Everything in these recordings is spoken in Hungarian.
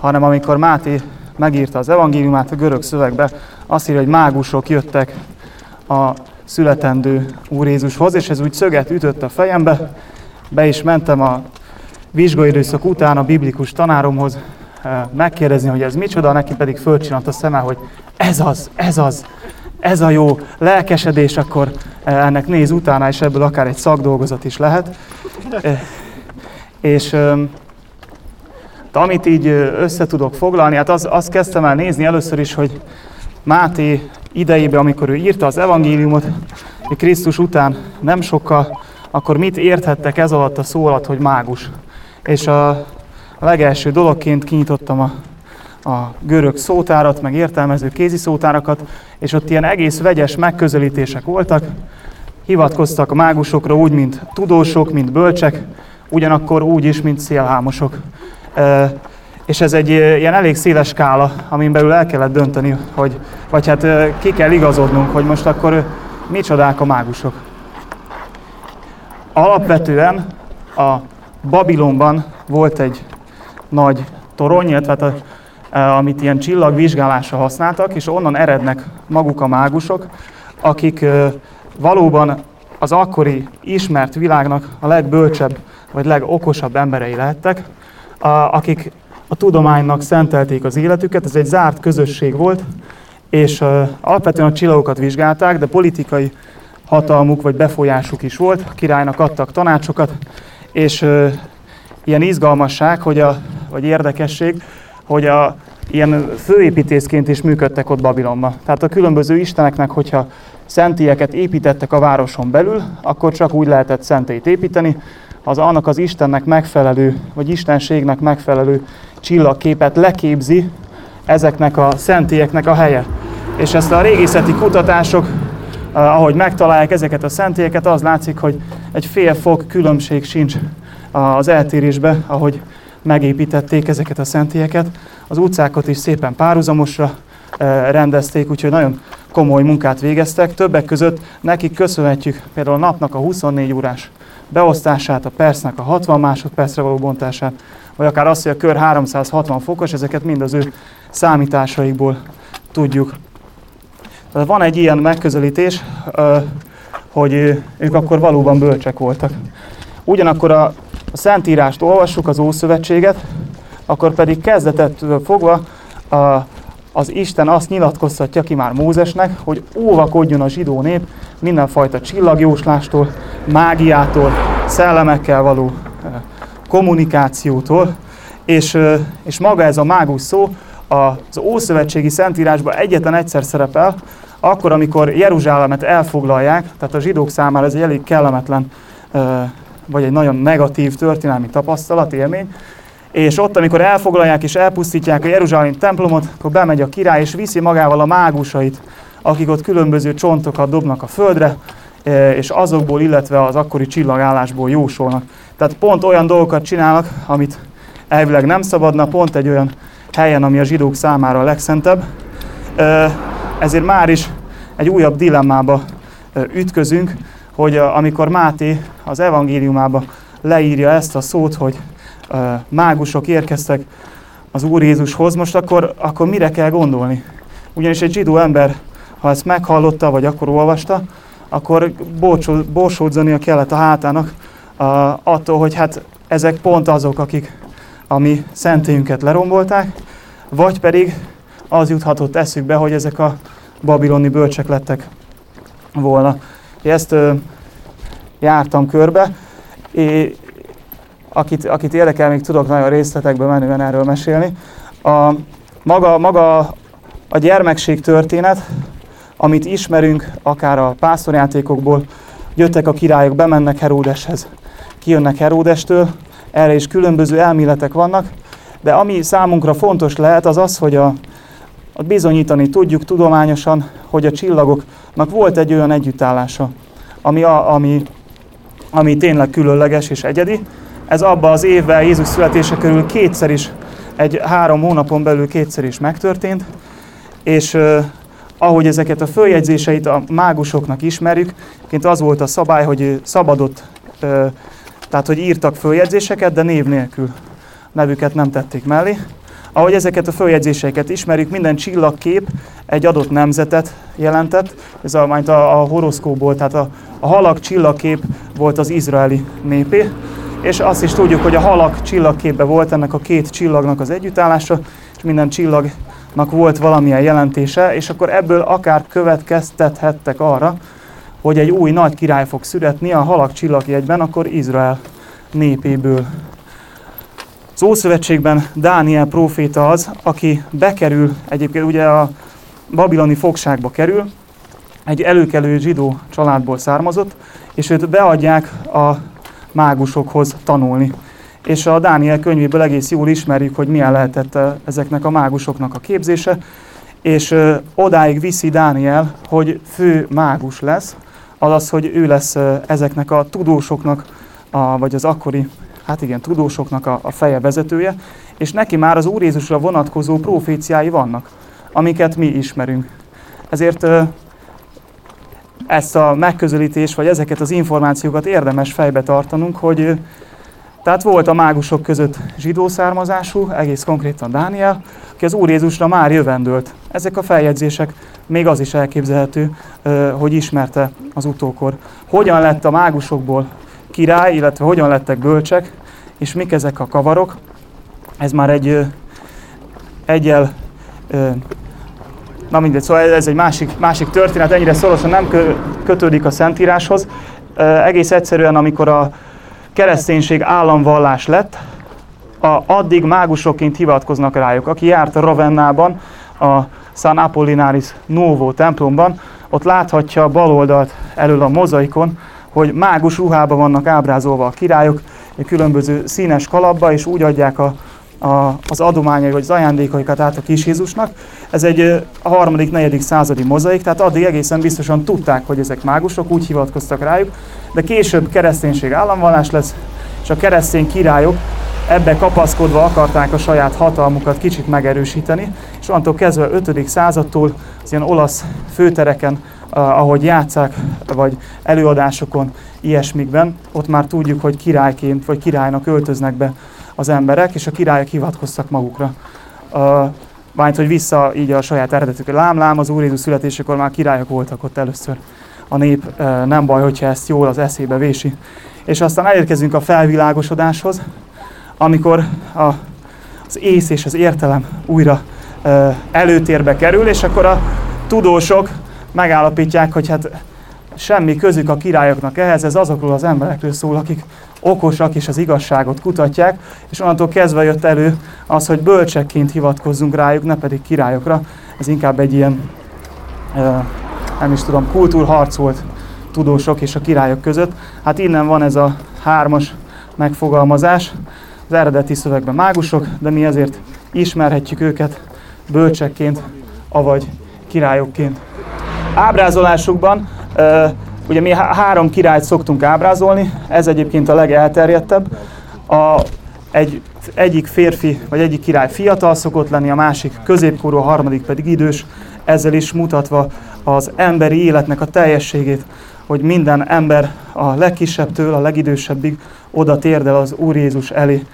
hanem amikor Máté megírta az evangéliumát a görög szövegbe, azt írja, hogy mágusok jöttek a születendő Úr Jézushoz, és ez úgy szöget ütött a fejembe. Be is mentem a vizsgaidőszak után a biblikus tanáromhoz megkérdezni, hogy ez micsoda, neki pedig fölcsillant a szeme, hogy ez a jó lelkesedés, akkor ennek néz utána, és ebből akár egy szakdolgozat is lehet. És amit így össze tudok foglalni, hát azt kezdtem el nézni először is, hogy Máté idejében, amikor ő írta az evangéliumot, hogy Krisztus után nem sokkal, akkor mit érthettek ez alatt a szó alatt, hogy mágus. És a legelső dologként kinyitottam a görög szótárat, meg értelmező kéziszótárakat, és ott ilyen egész vegyes megközelítések voltak. Hivatkoztak a mágusokra úgy, mint tudósok, mint bölcsek, ugyanakkor úgy is, mint szélhámosok. És ez egy ilyen elég széles skála, amin belül el kellett dönteni, hogy, vagy hát ki kell igazodnunk, hogy most akkor micsodák a mágusok. Alapvetően a Babilonban volt egy nagy torony, illetve amit ilyen csillagvizsgálásra használtak, és onnan erednek maguk a mágusok, akik valóban az akkori ismert világnak a legbölcsebb vagy legokosabb emberei lehettek, akik a tudománynak szentelték az életüket. Ez egy zárt közösség volt, és alapvetően a csillagokat vizsgálták, de politikai hatalmuk vagy befolyásuk is volt, a királynak adtak tanácsokat, és ilyen izgalmasság, vagy érdekesség, hogy ilyen főépítészként is működtek ott Babilonban. Tehát a különböző isteneknek, hogyha szentélyeket építettek a városon belül, akkor csak úgy lehetett szentélyt építeni, az annak az Istennek megfelelő, vagy Istenségnek megfelelő csillagképet leképzi ezeknek a szentélyeknek a helye. És ezt a régészeti kutatások, ahogy megtalálják ezeket a szentélyeket, az látszik, hogy egy fél fok különbség sincs az eltérésbe, ahogy megépítették ezeket a szentélyeket. Az utcákat is szépen párhuzamosra rendezték, úgyhogy nagyon komoly munkát végeztek. Többek között nekik köszönhetjük például a napnak a 24 órás beosztását, a percnek a 60 másodpercre való bontását, vagy akár azt, hogy a kör 360 fokos, ezeket mind az ő számításaikból tudjuk. Tehát van egy ilyen megközelítés, hogy ők akkor valóban bölcsek voltak. Ugyanakkor a Szentírást olvassuk, az Ószövetséget, akkor pedig kezdetettől fogva az Isten azt nyilatkoztatja ki már Mózesnek, hogy óvakodjon a zsidó nép mindenfajta csillagjóslástól, mágiától, szellemekkel való kommunikációtól, és maga ez a mágus szó az Ószövetségi Szentírásban egyetlen egyszer szerepel, akkor, amikor Jeruzsálemet elfoglalják, tehát a zsidók számára ez egy elég kellemetlen, vagy egy nagyon negatív történelmi tapasztalat, élmény, és ott, amikor elfoglalják és elpusztítják a jeruzsálemi templomot, akkor bemegy a király és viszi magával a mágusait, akik ott különböző csontokat dobnak a földre, és azokból, illetve az akkori csillagállásból jósolnak. Tehát pont olyan dolgokat csinálnak, amit elvileg nem szabadna, pont egy olyan helyen, ami a zsidók számára a legszentebb. Ezért már is egy újabb dilemmába ütközünk, hogy amikor Máté az evangéliumába leírja ezt a szót, hogy mágusok érkeztek az Úr Jézushoz, most akkor mire kell gondolni? Ugyanis egy zsidó ember, ha ezt meghallotta, vagy akkor olvasta, akkor borsódzania kellett a hátának attól, hogy hát ezek pont azok, akik a mi szentélyünket lerombolták, vagy pedig az juthatott eszükbe, hogy ezek a babiloni bölcsek lettek volna. Ezt jártam körbe, és akit érdekel, még tudok nagyon részletekbe menően erről mesélni. Maga a gyermekség történet, amit ismerünk, akár a pásztorjátékokból, jöttek a királyok, bemennek Heródeshez, kijönnek Heródestől, erre is különböző elméletek vannak, de ami számunkra fontos lehet, az az, hogy bizonyítani tudjuk tudományosan, hogy a csillagoknak volt egy olyan együttállása, ami tényleg különleges és egyedi. Ez abban az évben Jézus születése körül kétszer is, egy 3 hónapon belül kétszer is megtörtént, és ahogy ezeket a följegyzéseit a mágusoknak ismerjük, az volt a szabály, hogy szabadott, tehát hogy írtak följegyzéseket, de név nélkül, nevüket nem tették mellé. Ahogy ezeket a följegyzéseket ismerjük, minden csillagkép egy adott nemzetet jelentett. Ez a horoszkóból, tehát a halak csillagkép volt az izraeli népé. És azt is tudjuk, hogy a halak csillagképben volt ennek a két csillagnak az együttállása, és minden csillagnak volt valamilyen jelentése, és akkor ebből akár következtethettek arra, hogy egy új nagy király fog születni a halak csillagjegyben, akkor Izrael népéből. Az Ószövetségben Dániel próféta az, aki bekerül, egyébként ugye a babiloni fogságba kerül, egy előkelő zsidó családból származott, és őt beadják a mágusokhoz tanulni. És a Dániel könyvéből egész jól ismerjük, hogy milyen lehetett ezeknek a mágusoknak a képzése, és odáig viszi Dániel, hogy fő mágus lesz, azaz, hogy ő lesz ezeknek a tudósoknak, vagy az akkori tudósoknak a feje vezetője, és neki már az Úr Jézusra vonatkozó proféciái vannak, amiket mi ismerünk. Ezért ezt a megközelítést, vagy ezeket az információkat érdemes fejbe tartanunk, hogy tehát volt a mágusok között zsidó származású, egész konkrétan Dániel, aki az Úr Jézusra már jövendőlt. Ezek a feljegyzések, még az is elképzelhető, hogy ismerte az utókor. Hogyan lett a mágusokból király, illetve hogyan lettek bölcsek, és mik ezek a kavarok, ez már ez egy másik történet, ennyire szorosan nem kötődik a Szentíráshoz. Egész egyszerűen, amikor a kereszténység államvallás lett, addig mágusokként hivatkoznak rájuk. Aki járt a Ravennában, a San Apollinaris Novo templomban, ott láthatja bal oldalt elől a mozaikon, hogy mágus ruhában vannak ábrázolva a királyok, különböző színes kalapba, és úgy adják az adományai vagy az ajándékaikat át a kis Jézusnak. Ez egy 3.-4. századi mozaik, tehát addig egészen biztosan tudták, hogy ezek mágusok, úgy hivatkoztak rájuk, de később kereszténység államvallás lesz, és a keresztény királyok ebbe kapaszkodva akarták a saját hatalmukat kicsit megerősíteni, és onnantól kezdve 5. századtól az ilyen olasz főtereken, ahogy játszák, vagy előadásokon, ilyesmikben, ott már tudjuk, hogy királyként, vagy királynak öltöznek be az emberek, és a királyok hivatkoztak magukra. Bánt, hogy vissza így a saját eredetükre. Lám, az Úr Jézus születésekor már királyok voltak ott először. A nép nem baj, hogyha ezt jól az eszébe vési. És aztán elérkezünk a felvilágosodáshoz, amikor az ész és az értelem újra előtérbe kerül, és akkor a tudósok megállapítják, hogy semmi közük a királyoknak ehhez, ez azokról az emberekről szól, akik okosak és az igazságot kutatják, és onnantól kezdve jött elő az, hogy bölcsekként hivatkozzunk rájuk, ne pedig királyokra. Ez inkább egy ilyen, kultúrharc volt tudósok és a királyok között. Innen van ez a 3-as megfogalmazás, az eredeti szövegben mágusok, de mi ezért ismerhetjük őket bölcsekként, avagy királyokként. Ábrázolásukban ugye mi 3 királyt szoktunk ábrázolni, ez egyébként a legelterjedtebb. Egyik férfi, vagy egyik király fiatal szokott lenni, a másik középkorú, a harmadik pedig idős, ezzel is mutatva az emberi életnek a teljességét, hogy minden ember a legkisebbtől a legidősebbig oda térdel az Úr Jézus elé.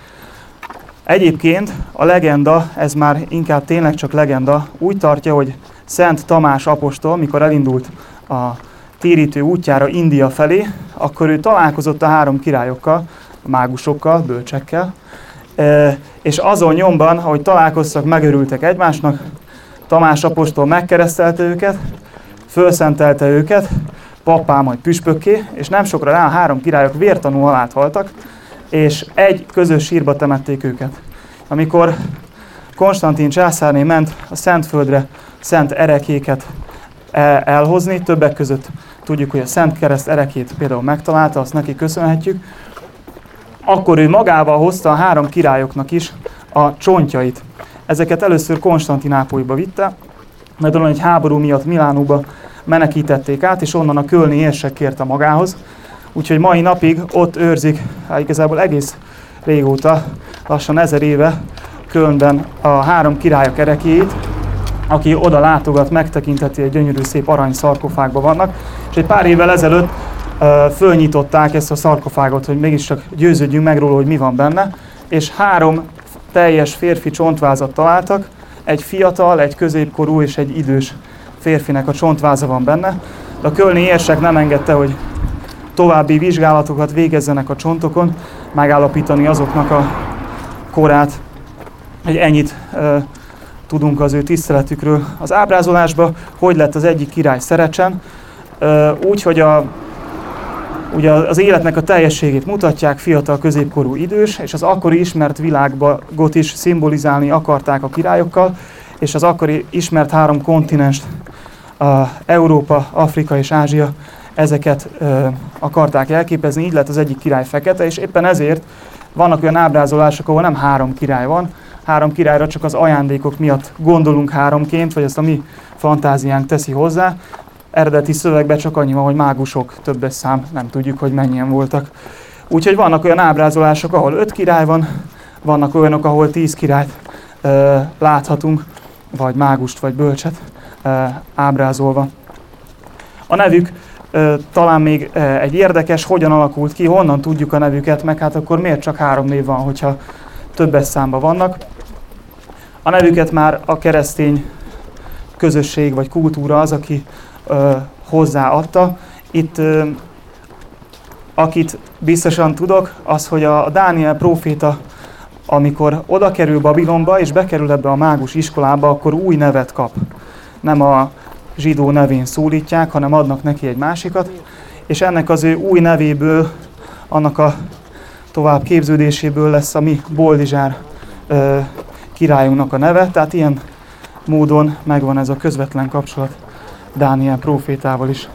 Egyébként a legenda, ez már inkább tényleg csak legenda, úgy tartja, hogy Szent Tamás apostol, mikor elindult a térítő útjára India felé, akkor ő találkozott a 3 királyokkal, mágusokkal, bölcsekkel, és azon nyomban, ahogy találkoztak, megörültek egymásnak, Tamás apostol megkeresztelte őket, fölszentelte őket, pappá majd püspökké, és nem sokra rá a 3 királyok vértanú halált haltak, és egy közös sírba temették őket. Amikor Konstantin császárné ment a Szentföldre szent erekéket elhozni, többek között tudjuk, hogy a Szent Kereszt erekét például megtalálta, azt neki köszönhetjük, akkor ő magával hozta a 3 királyoknak is a csontjait. Ezeket először Konstantinápolyba vitte, mert olyan egy háború miatt Milánóba menekítették át, és onnan a kölni érsek kérte magához. Úgyhogy mai napig ott őrzik, igazából egész régóta, lassan 1000 éve Kölnben a 3 királyok erekéjét. Aki oda látogat, megtekinteti, egy gyönyörű szép arany szarkofágban vannak, és egy pár évvel ezelőtt fölnyitották ezt a szarkofágot, hogy mégiscsak győződjünk meg róla, hogy mi van benne, és 3 teljes férfi csontvázat találtak, egy fiatal, egy középkorú és egy idős férfinek a csontváza van benne, de a kölni érsek nem engedte, hogy további vizsgálatokat végezzenek a csontokon, megállapítani azoknak a korát, hogy ennyit tudunk az ő tiszteletükről. Az ábrázolásban, hogy lett az egyik király Szerecsen, úgy, hogy ugye az életnek a teljességét mutatják, fiatal, középkorú, idős, és az akkori ismert világot is szimbolizálni akarták a királyokkal, és az akkori ismert három kontinenst, Európa, Afrika és Ázsia, ezeket akarták elképezni, így lett az egyik király fekete, és éppen ezért vannak olyan ábrázolások, ahol nem három király van, három királyra csak az ajándékok miatt gondolunk háromként, vagy ezt a mi fantáziánk teszi hozzá. Eredeti szövegben csak annyi van, hogy mágusok, többes szám, nem tudjuk, hogy mennyien voltak. Úgyhogy vannak olyan ábrázolások, ahol 5 király van, vannak olyanok, ahol 10 királyt láthatunk, vagy mágust, vagy bölcset ábrázolva. A nevük talán még egy érdekes, hogyan alakult ki, honnan tudjuk a nevüket, meg hát akkor miért csak 3 név van, hogyha többes számban vannak. A nevüket már a keresztény közösség vagy kultúra az, aki hozzáadta. Itt akit biztosan tudok, az, hogy a Dániel próféta, amikor oda kerül Babilonba és bekerül ebbe a mágus iskolába, akkor új nevet kap. Nem a zsidó nevén szólítják, hanem adnak neki egy másikat, és ennek az ő új nevéből, annak a tovább képződéséből lesz a mi Boldizsár királyunknak a neve, tehát ilyen módon megvan ez a közvetlen kapcsolat Dániel prófétával is.